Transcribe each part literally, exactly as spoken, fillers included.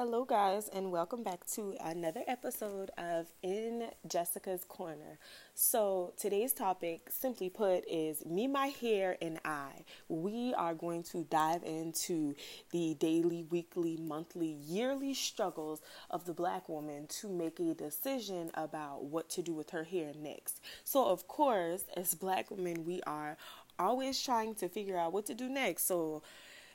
Hello guys, and welcome back to another episode of In Jessica's Corner. So today's topic, simply put, is Me, My Hair, and I. We are going to dive into the daily, weekly, monthly, yearly struggles of the Black woman to make a decision about what to do with her hair next. So of course, as Black women, we are always trying to figure out what to do next. So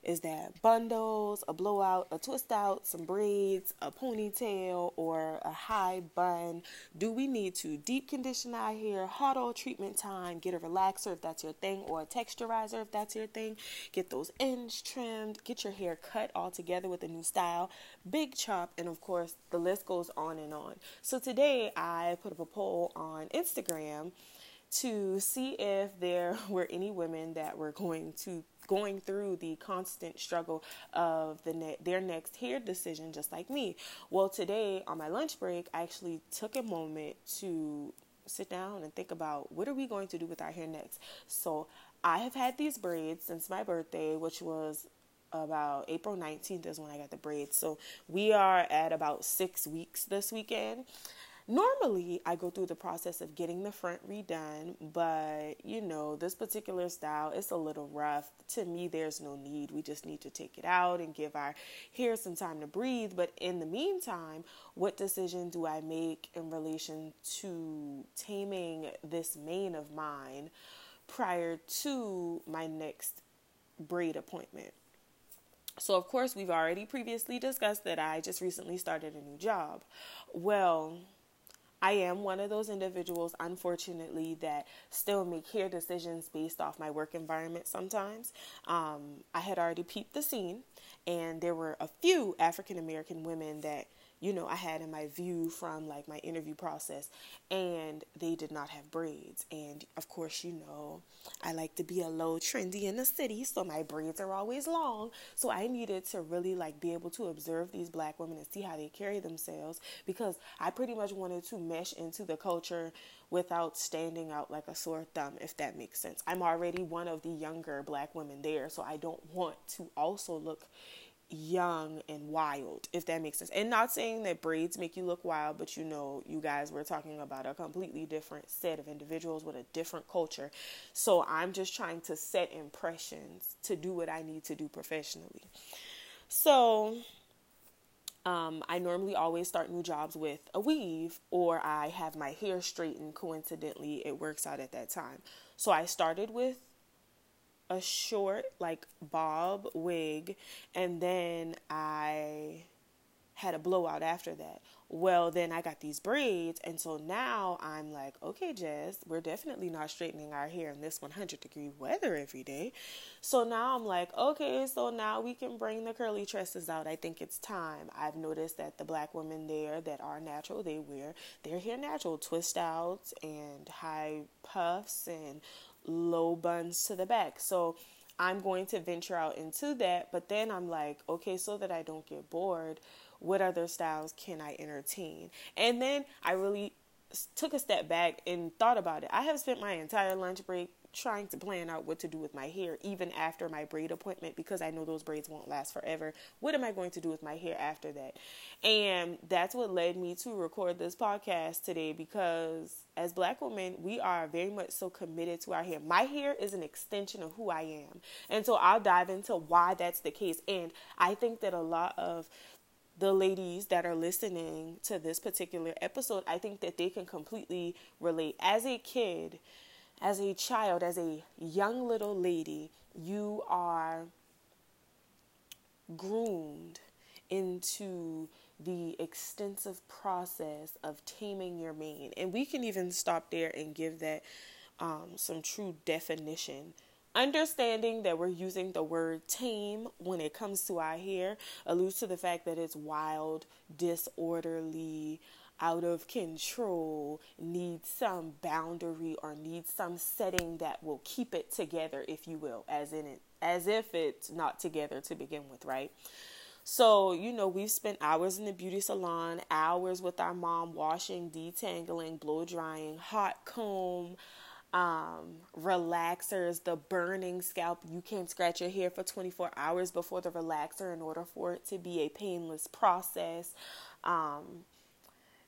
is that bundles, a blowout, a twist out, some braids, a ponytail, or a high bun? Do we need to deep condition our hair, hot oil treatment time, get a relaxer if that's your thing, or a texturizer if that's your thing, get those ends trimmed, get your hair cut all together with a new style, big chop, and of course, the list goes on and on. So today, I put up a poll on Instagram to see if there were any women that were going to going through the constant struggle of the ne- their next hair decision, just like me. Well, today on my lunch break, I actually took a moment to sit down and think about what are we going to do with our hair next. So I have had these braids since my birthday, which was about April nineteenth is when I got the braids. So we are at about six weeks this weekend. Normally, I go through the process of getting the front redone, but, you know, this particular style, it's a little rough. To me, there's no need. We just need to take it out and give our hair some time to breathe. But in the meantime, what decision do I make in relation to taming this mane of mine prior to my next braid appointment? So, of course, we've already previously discussed that I just recently started a new job. Well, I am one of those individuals, unfortunately, that still make hair decisions based off my work environment sometimes. Um, I had already peeped the scene, and there were a few African-American women that, you know, I had in my view from like my interview process, and they did not have braids. And of course, you know, I like to be a little trendy in the city, so my braids are always long. So I needed to really like be able to observe these Black women and see how they carry themselves, because I pretty much wanted to mesh into the culture without standing out like a sore thumb, if that makes sense. I'm already one of the younger Black women there, so I don't want to also look young and wild, if that makes sense. And not saying that braids make you look wild, but you know, you guys were talking about a completely different set of individuals with a different culture. So I'm just trying to set impressions to do what I need to do professionally. So Um, I normally always start new jobs with a weave, or I have my hair straightened. Coincidentally, it works out at that time. So I started with a short, like, bob wig, and then I had a blowout after that. Well, then I got these braids, and so now I'm like, okay, Jess, we're definitely not straightening our hair in this one hundred degree weather every day. So now I'm like, okay, so now we can bring the curly tresses out. I think it's time. I've noticed that the Black women there that are natural, they wear their hair natural, twist outs and high puffs and low buns to the back. So I'm going to venture out into that, but then I'm like, okay, so that I don't get bored, what other styles can I entertain? And then I really took a step back and thought about it. I have spent my entire lunch break trying to plan out what to do with my hair, even after my braid appointment, because I know those braids won't last forever. What am I going to do with my hair after that? And that's what led me to record this podcast today, because as Black women, we are very much so committed to our hair. My hair is an extension of who I am. And so I'll dive into why that's the case. And I think that a lot of the ladies that are listening to this particular episode, I think that they can completely relate. As a kid, as a child, as a young little lady, you are groomed into the extensive process of taming your mane. And we can even stop there and give that um, some true definition. Understanding that we're using the word tame when it comes to our hair alludes to the fact that it's wild, disorderly, out of control, needs some boundary or needs some setting that will keep it together, if you will, as in it, as if it's not together to begin with, right? So, you know, we've spent hours in the beauty salon, hours with our mom washing, detangling, blow drying, hot comb, um, relaxers, the burning scalp. You can't scratch your hair for twenty-four hours before the relaxer in order for it to be a painless process. Um,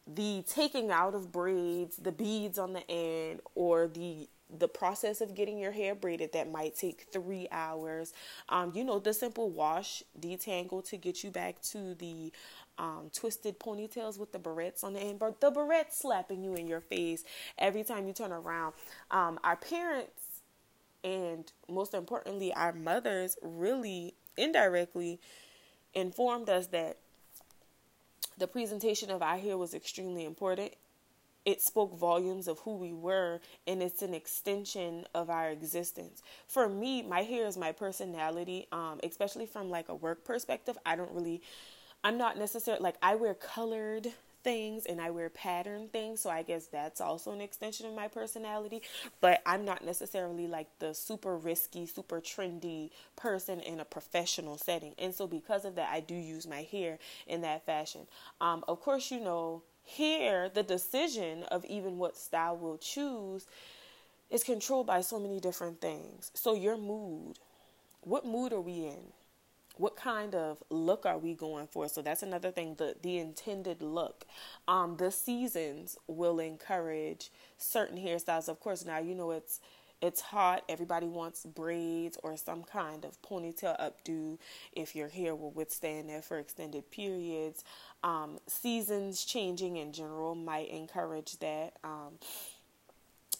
the taking out of braids, the beads on the end, or the the process of getting your hair braided that might take three hours. Um, you know, the simple wash, detangle to get you back to the um, twisted ponytails with the barrettes on the end. But the barrettes slapping you in your face every time you turn around. Um, our parents, and most importantly, our mothers, really indirectly informed us that the presentation of our hair was extremely important. It spoke volumes of who we were, and it's an extension of our existence. For me, my hair is my personality, um, especially from like a work perspective. I don't really, I'm not necessarily, like I wear colored things and I wear pattern things. So I guess that's also an extension of my personality, but I'm not necessarily like the super risky, super trendy person in a professional setting. And so because of that, I do use my hair in that fashion. Um, of course, you know, here, the decision of even what style we'll choose is controlled by so many different things. So your mood, what mood are we in? What kind of look are we going for? So that's another thing, the, the intended look. Um, the seasons will encourage certain hairstyles. Of course, now, you know, it's It's hot. Everybody wants braids or some kind of ponytail updo if your hair will withstand that for extended periods. Um, seasons changing in general might encourage that. Um,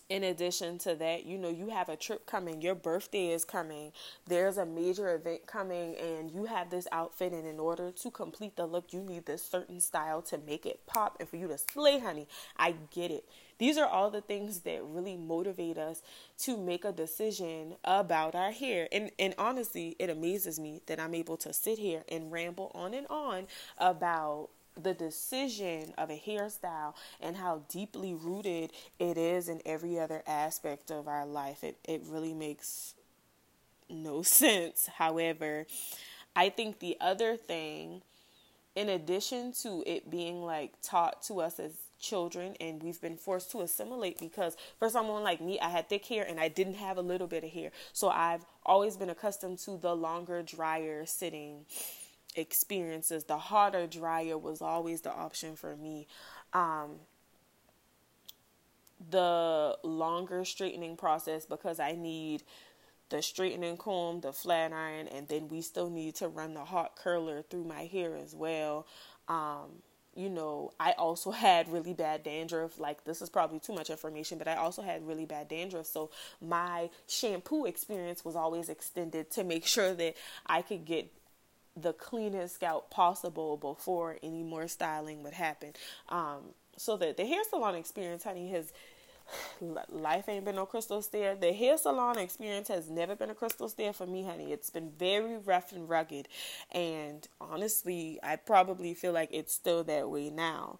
in addition to that, you know, you have a trip coming. Your birthday is coming. There's a major event coming and you have this outfit. And in order to complete the look, you need this certain style to make it pop and for you to slay, honey. I get it. These are all the things that really motivate us to make a decision about our hair. And and honestly, it amazes me that I'm able to sit here and ramble on and on about the decision of a hairstyle and how deeply rooted it is in every other aspect of our life. It it really makes no sense. However, I think the other thing, in addition to it being like taught to us as children and we've been forced to assimilate, because for someone like me, I had thick hair and I didn't have a little bit of hair. So I've always been accustomed to the longer, drier sitting experiences. The hotter, drier was always the option for me. Um, the longer straightening process, because I need the straightening comb, the flat iron, and then we still need to run the hot curler through my hair as well. Um, you know, I also had really bad dandruff. Like, this is probably too much information, but I also had really bad dandruff. So my shampoo experience was always extended to make sure that I could get the cleanest scalp possible before any more styling would happen. Um, so that the hair salon experience, honey, has, life ain't been no crystal stair. The hair salon experience has never been a crystal stair for me, honey. It's been very rough and rugged. And honestly, I probably feel like it's still that way now.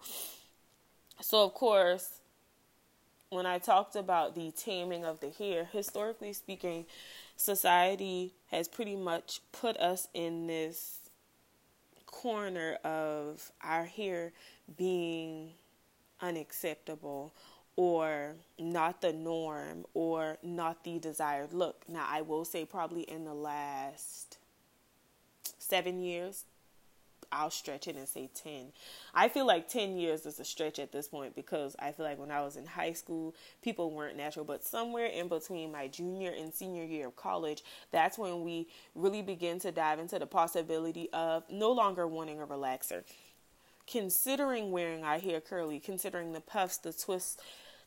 So, of course, when I talked about the taming of the hair, historically speaking, society has pretty much put us in this corner of our hair being unacceptable, or not the norm, or not the desired look. Now, I will say probably in the last seven years, I'll stretch it and say ten. I feel like ten years is a stretch at this point, because I feel like when I was in high school, people weren't natural. But somewhere in between my junior and senior year of college, that's when we really begin to dive into the possibility of no longer wanting a relaxer, considering wearing our hair curly, considering the puffs, the twists,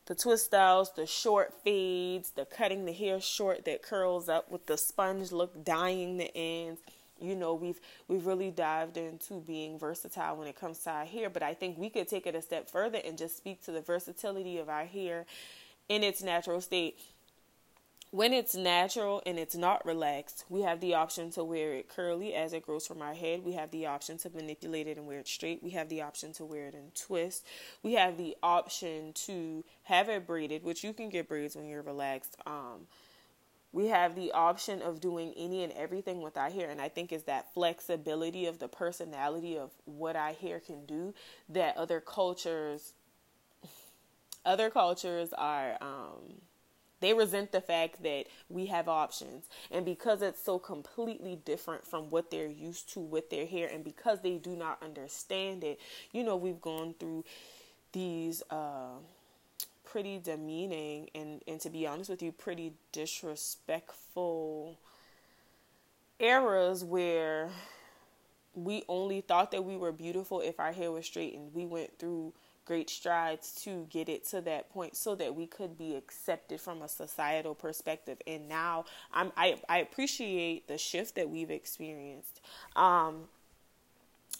the twist styles, the short fades, the cutting the hair short that curls up with the sponge look, dyeing the ends. You know, we've we've really dived into being versatile when it comes to our hair, but I think we could take it a step further and just speak to the versatility of our hair in its natural state. When it's natural and it's not relaxed, we have the option to wear it curly as it grows from our head. We have the option to manipulate it and wear it straight. We have the option to wear it in twists. We have the option to have it braided, which you can get braids when you're relaxed. Um, we have the option of doing any and everything with our hair. And I think it's that flexibility of the personality of what our hair can do that other cultures, other cultures are... Um, They resent the fact that we have options. And because it's so completely different from what they're used to with their hair, and because they do not understand it, you know, we've gone through these uh, pretty demeaning and, and to be honest with you, pretty disrespectful eras where we only thought that we were beautiful if our hair was straightened. We went through great strides to get it to that point so that we could be accepted from a societal perspective. And now I'm, I, I appreciate the shift that we've experienced. Um,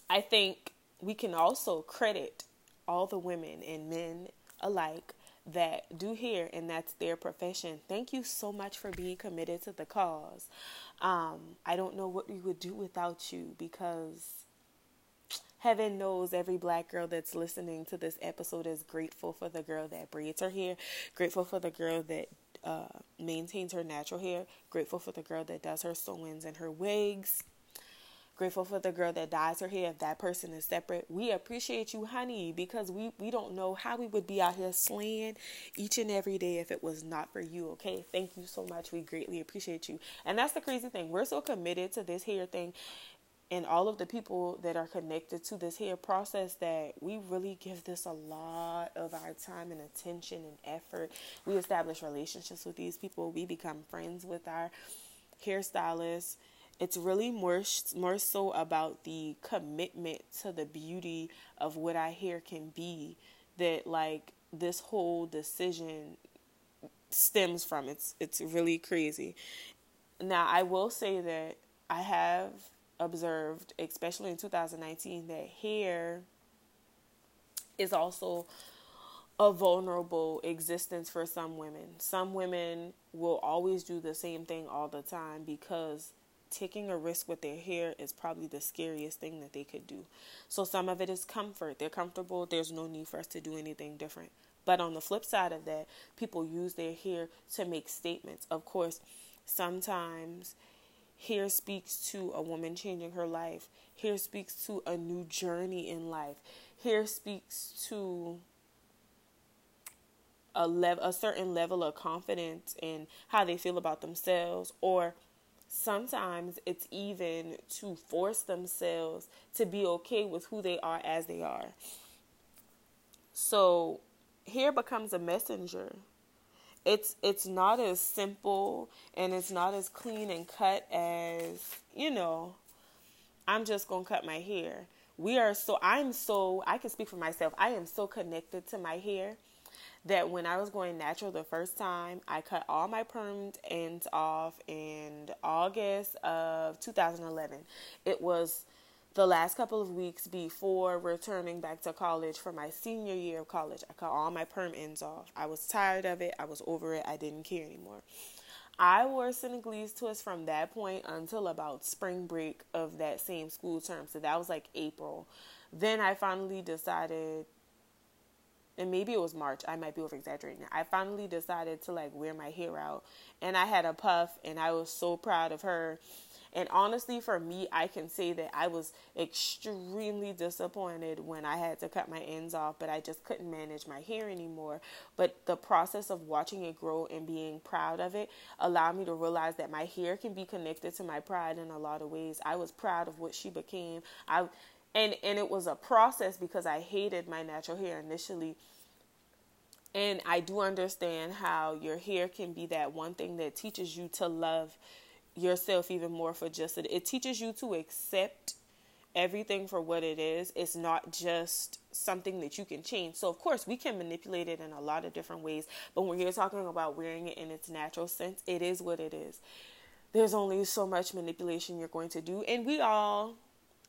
I think we can also credit all the women and men alike that do hair, and that's their profession. Thank you so much for being committed to the cause. Um, I don't know what we would do without you, because heaven knows every black girl that's listening to this episode is grateful for the girl that braids her hair, grateful for the girl that uh, maintains her natural hair, grateful for the girl that does her sew-ins and her wigs, grateful for the girl that dyes her hair. If that person is separate, we appreciate you, honey, because we, we don't know how we would be out here slaying each and every day if it was not for you, okay? Thank you so much. We greatly appreciate you. And that's the crazy thing. We're so committed to this hair thing and all of the people that are connected to this hair process that we really give this a lot of our time and attention and effort. We establish relationships with these people. We become friends with our hairstylists. It's really more, more so about the commitment to the beauty of what our hair can be that, like, this whole decision stems from. It's, it's really crazy. Now, I will say that I have observed, especially in two thousand nineteen, that hair is also a vulnerable existence for some women. Some women will always do the same thing all the time because taking a risk with their hair is probably the scariest thing that they could do. So some of it is comfort. They're comfortable. There's no need for us to do anything different. But on the flip side of that, people use their hair to make statements. Of course, sometimes hair speaks to a woman changing her life. Hair speaks to a new journey in life. Hair speaks to a level, a certain level of confidence in how they feel about themselves. Or sometimes it's even to force themselves to be okay with who they are as they are. So hair becomes a messenger. It's it's not as simple and it's not as clean and cut as, you know, I'm just going to cut my hair. We are so, I'm so, I can speak for myself. I am so connected to my hair that when I was going natural the first time, I cut all my permed ends off in August of two thousand eleven. It was the last couple of weeks before returning back to college for my senior year of college. I cut all my perm ends off. I was tired of it. I was over it. I didn't care anymore. I wore Senegalese twists from that point until about spring break of that same school term. So that was like April. Then I finally decided, and maybe it was March, I might be over exaggerating. I finally decided to like wear my hair out, and I had a puff, and I was so proud of her. And honestly, for me, I can say that I was extremely disappointed when I had to cut my ends off, but I just couldn't manage my hair anymore. But the process of watching it grow and being proud of it allowed me to realize that my hair can be connected to my pride in a lot of ways. I was proud of what she became. I, and, and it was a process because I hated my natural hair initially. And I do understand how your hair can be that one thing that teaches you to love yourself even more for just it. It teaches you to accept everything for what it is. It's not just something that you can change. So of course we can manipulate it in a lot of different ways, but when you're talking about wearing it in its natural sense, it is what it is. There's only so much manipulation you're going to do. And we all,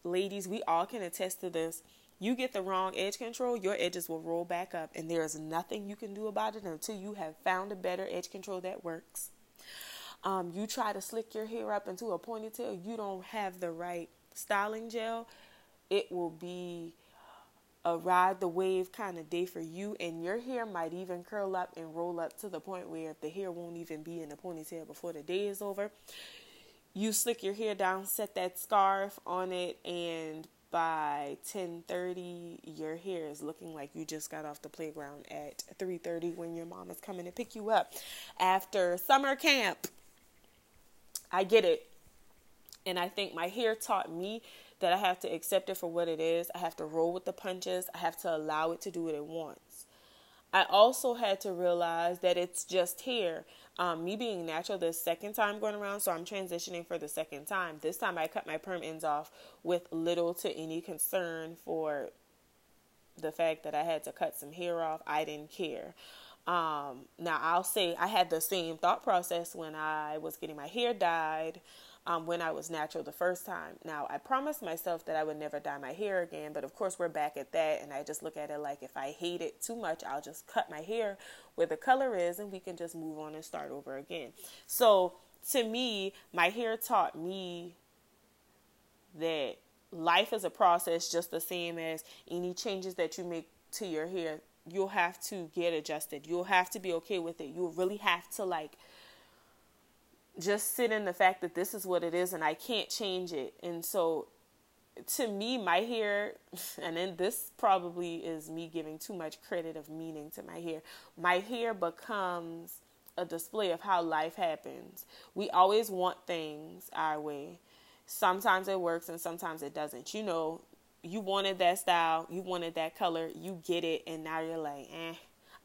ladies, we all can attest to this. You get the wrong edge control, your edges will roll back up, and there is nothing you can do about it until you have found a better edge control that works. Um, you try to slick your hair up into a ponytail, you don't have the right styling gel. It will be a ride the wave kind of day for you, and your hair might even curl up and roll up to the point where the hair won't even be in a ponytail before the day is over. You slick your hair down, set that scarf on it, and by ten thirty, your hair is looking like you just got off the playground at three thirty when your mom is coming to pick you up after summer camp. I get it. And I think my hair taught me that I have to accept it for what it is. I have to roll with the punches. I have to allow it to do what it wants. I also had to realize that it's just hair. Um, me being natural the second time going around, so I'm transitioning for the second time. This time I cut my perm ends off with little to any concern for the fact that I had to cut some hair off. I didn't care. Um, now, I'll say I had the same thought process when I was getting my hair dyed. Um, when I was natural the first time. Now, I promised myself that I would never dye my hair again, but of course we're back at that, and I just look at it like if I hate it too much, I'll just cut my hair where the color is and we can just move on and start over again. So to me, my hair taught me that life is a process just the same as any changes that you make to your hair. You'll have to get adjusted. You'll have to be okay with it. You'll really have to like just sit in the fact that this is what it is and I can't change it. And so to me, my hair, and then this probably is me giving too much credit of meaning to my hair. My hair becomes a display of how life happens. We always want things our way. Sometimes it works and sometimes it doesn't. You know, you wanted that style, you wanted that color, you get it. And now you're like, eh.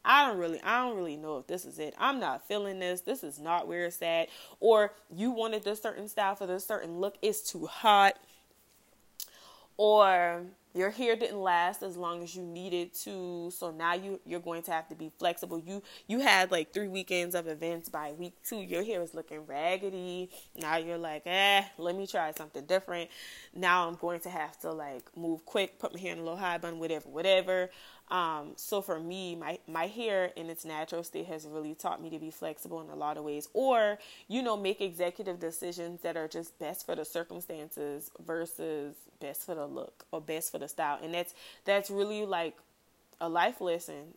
I don't really, I don't really know if this is it. I'm not feeling this. This is not where it's at. Or you wanted this certain style for this certain look. It's too hot. Or your hair didn't last as long as you needed to. So now you, you're going to have to be flexible. You, you had like three weekends of events by week two. Your hair is looking raggedy. Now you're like, eh, let me try something different. Now I'm going to have to like move quick, put my hair in a little high bun, whatever, whatever. Um, so for me, my, my hair in its natural state has really taught me to be flexible in a lot of ways, or, you know, make executive decisions that are just best for the circumstances versus best for the look or best for the style. And that's, that's really like a life lesson.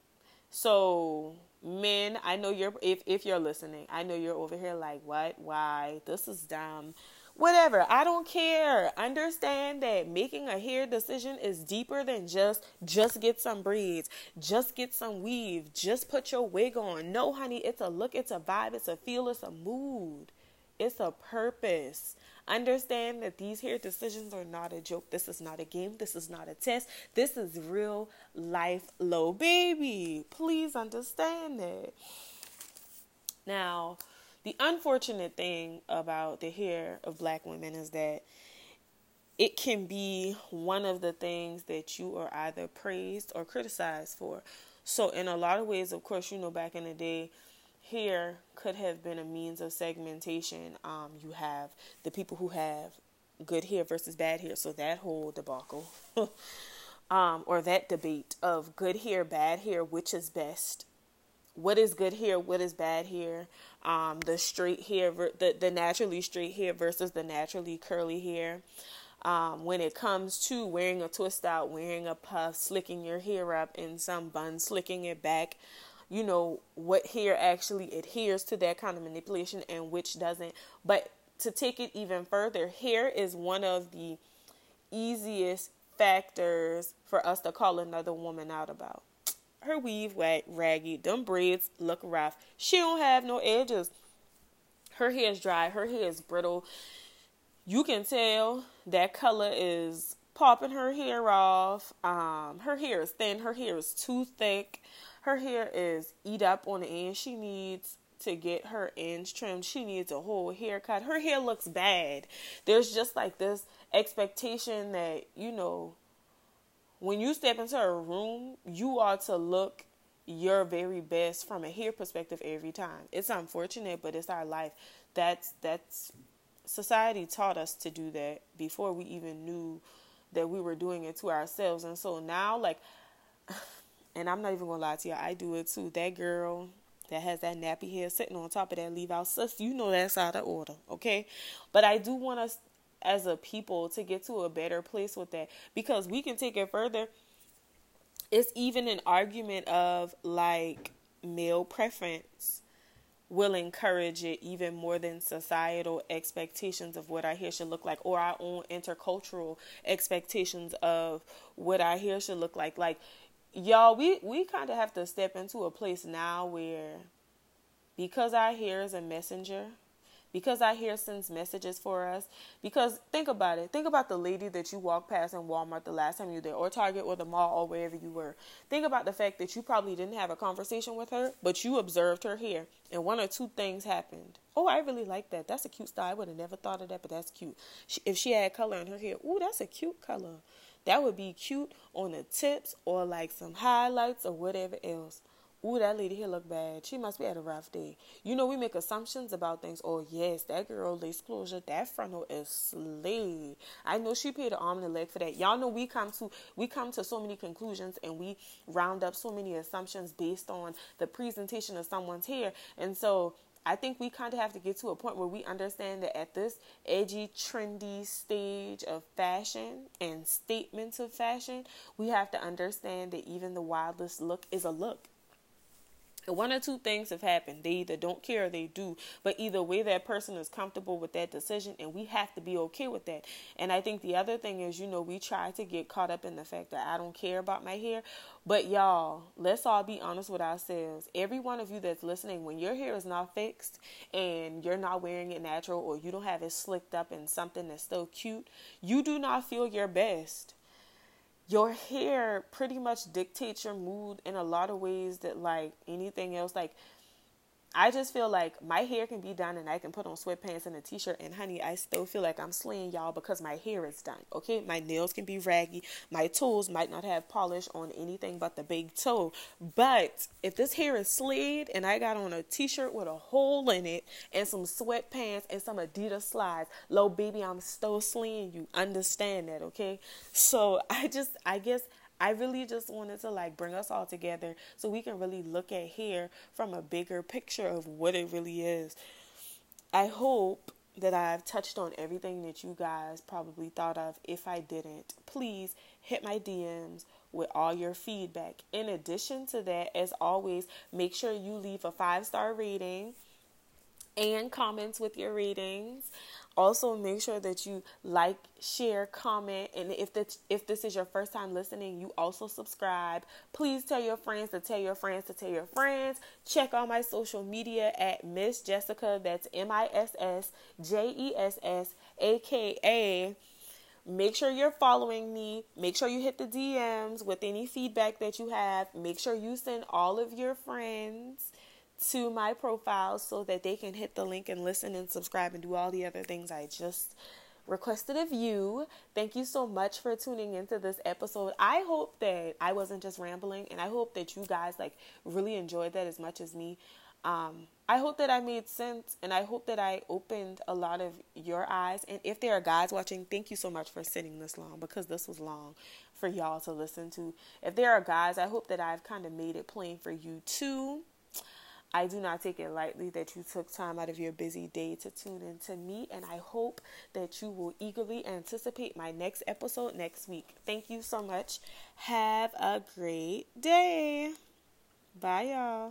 So men, I know you're, if, if you're listening, I know you're over here like, what, why, this is dumb. Whatever. I don't care. Understand that making a hair decision is deeper than just, just get some braids, just get some weave, just put your wig on. No, honey, it's a look, it's a vibe, it's a feel, it's a mood. It's a purpose. Understand that these hair decisions are not a joke. This is not a game. This is not a test. This is real life, low baby. Please understand that. Now, the unfortunate thing about the hair of Black women is that it can be one of the things that you are either praised or criticized for. So in a lot of ways, of course, you know, back in the day, hair could have been a means of segmentation. Um, you have the people who have good hair versus bad hair. So that whole debacle um, or that debate of good hair, bad hair, which is best. What is good hair? What is bad hair? Um, the straight hair, the, the naturally straight hair versus the naturally curly hair. Um, when it comes to wearing a twist out, wearing a puff, slicking your hair up in some bun, slicking it back, you know, what hair actually adheres to that kind of manipulation and which doesn't. But to take it even further, hair is one of the easiest factors for us to call another woman out about. Her weave wag, raggy, them braids look rough. She don't have no edges. Her hair is dry. Her hair is brittle. You can tell that color is popping her hair off. Um, her hair is thin. Her hair is too thick. Her hair is eat up on the end. She needs to get her ends trimmed. She needs a whole haircut. Her hair looks bad. There's just like this expectation that, you know, when you step into a room, you are to look your very best from a hair perspective every time. It's unfortunate, but it's our life. That's that's society taught us to do that before we even knew that we were doing it to ourselves. And so now, like, and I'm not even gonna lie to you, I do it too. That girl that has that nappy hair sitting on top of that leave out, sis, you know that's out of order, okay? But I do want us as a people to get to a better place with that, because we can take it further. It's even an argument of like male preference. will encourage it even more than societal expectations of what our hair should look like, or our own intercultural expectations of what our hair should look like. Like, y'all, we, we kind of have to step into a place now where, because our hair is a messenger, because our hair sends messages for us, because think about it. Think about the lady that you walked past in Walmart the last time you were there, or Target, or the mall, or wherever you were. Think about the fact that you probably didn't have a conversation with her, but you observed her hair, and one or two things happened. Oh, I really like that. That's a cute style. I would have never thought of that, but that's cute. She, if she had color in her hair, ooh, that's a cute color. That would be cute on the tips, or like some highlights, or whatever else. Ooh, that lady here look bad. She must be at a rough day. You know, we make assumptions about things. Oh, yes, that girl, lace closure, that frontal is slayed. I know she paid an arm and a leg for that. Y'all know we come to we come to so many conclusions, and we round up so many assumptions based on the presentation of someone's hair. And so I think we kind of have to get to a point where we understand that at this edgy, trendy stage of fashion and statements of fashion, we have to understand that even the wildest look is a look. One or two things have happened. They either don't care or they do. But either way, that person is comfortable with that decision, and we have to be okay with that. And I think the other thing is, you know, we try to get caught up in the fact that I don't care about my hair. But y'all, let's all be honest with ourselves. Every one of you that's listening, when your hair is not fixed and you're not wearing it natural, or you don't have it slicked up in something that's still cute, you do not feel your best. Your hair pretty much dictates your mood in a lot of ways that, like, anything else. Like, I just feel like my hair can be done and I can put on sweatpants and a t-shirt, and honey, I still feel like I'm slaying, y'all, because my hair is done, okay? My nails can be raggy. My toes might not have polish on anything but the big toe. But if this hair is slayed and I got on a t-shirt with a hole in it and some sweatpants and some Adidas slides, low baby, I'm still slaying you. Understand that, okay? So I just, I guess... I really just wanted to, like, bring us all together so we can really look at hair from a bigger picture of what it really is. I hope that I've touched on everything that you guys probably thought of. If I didn't, please hit my D Ms with all your feedback. In addition to that, as always, make sure you leave a five-star rating and comments with your ratings. Also, make sure that you like, share, comment, and if this, if this is your first time listening, you also subscribe. Please tell your friends to tell your friends to tell your friends. Check all my social media at Miss Jessica. That's M I S S J E S S, A K A. Make sure you're following me. Make sure you hit the D Ms with any feedback that you have. Make sure you send all of your friends to my profile so that they can hit the link and listen and subscribe and do all the other things I just requested of you. Thank you so much for tuning into this episode. I hope that I wasn't just rambling, and I hope that you guys, like, really enjoyed that as much as me. Um, I hope that I made sense, and I hope that I opened a lot of your eyes. And if there are guys watching, thank you so much for sitting this long, because this was long for y'all to listen to. If there are guys, I hope that I've kind of made it plain for you too. I do not take it lightly that you took time out of your busy day to tune in to me, and I hope that you will eagerly anticipate my next episode next week. Thank you so much. Have a great day. Bye, y'all.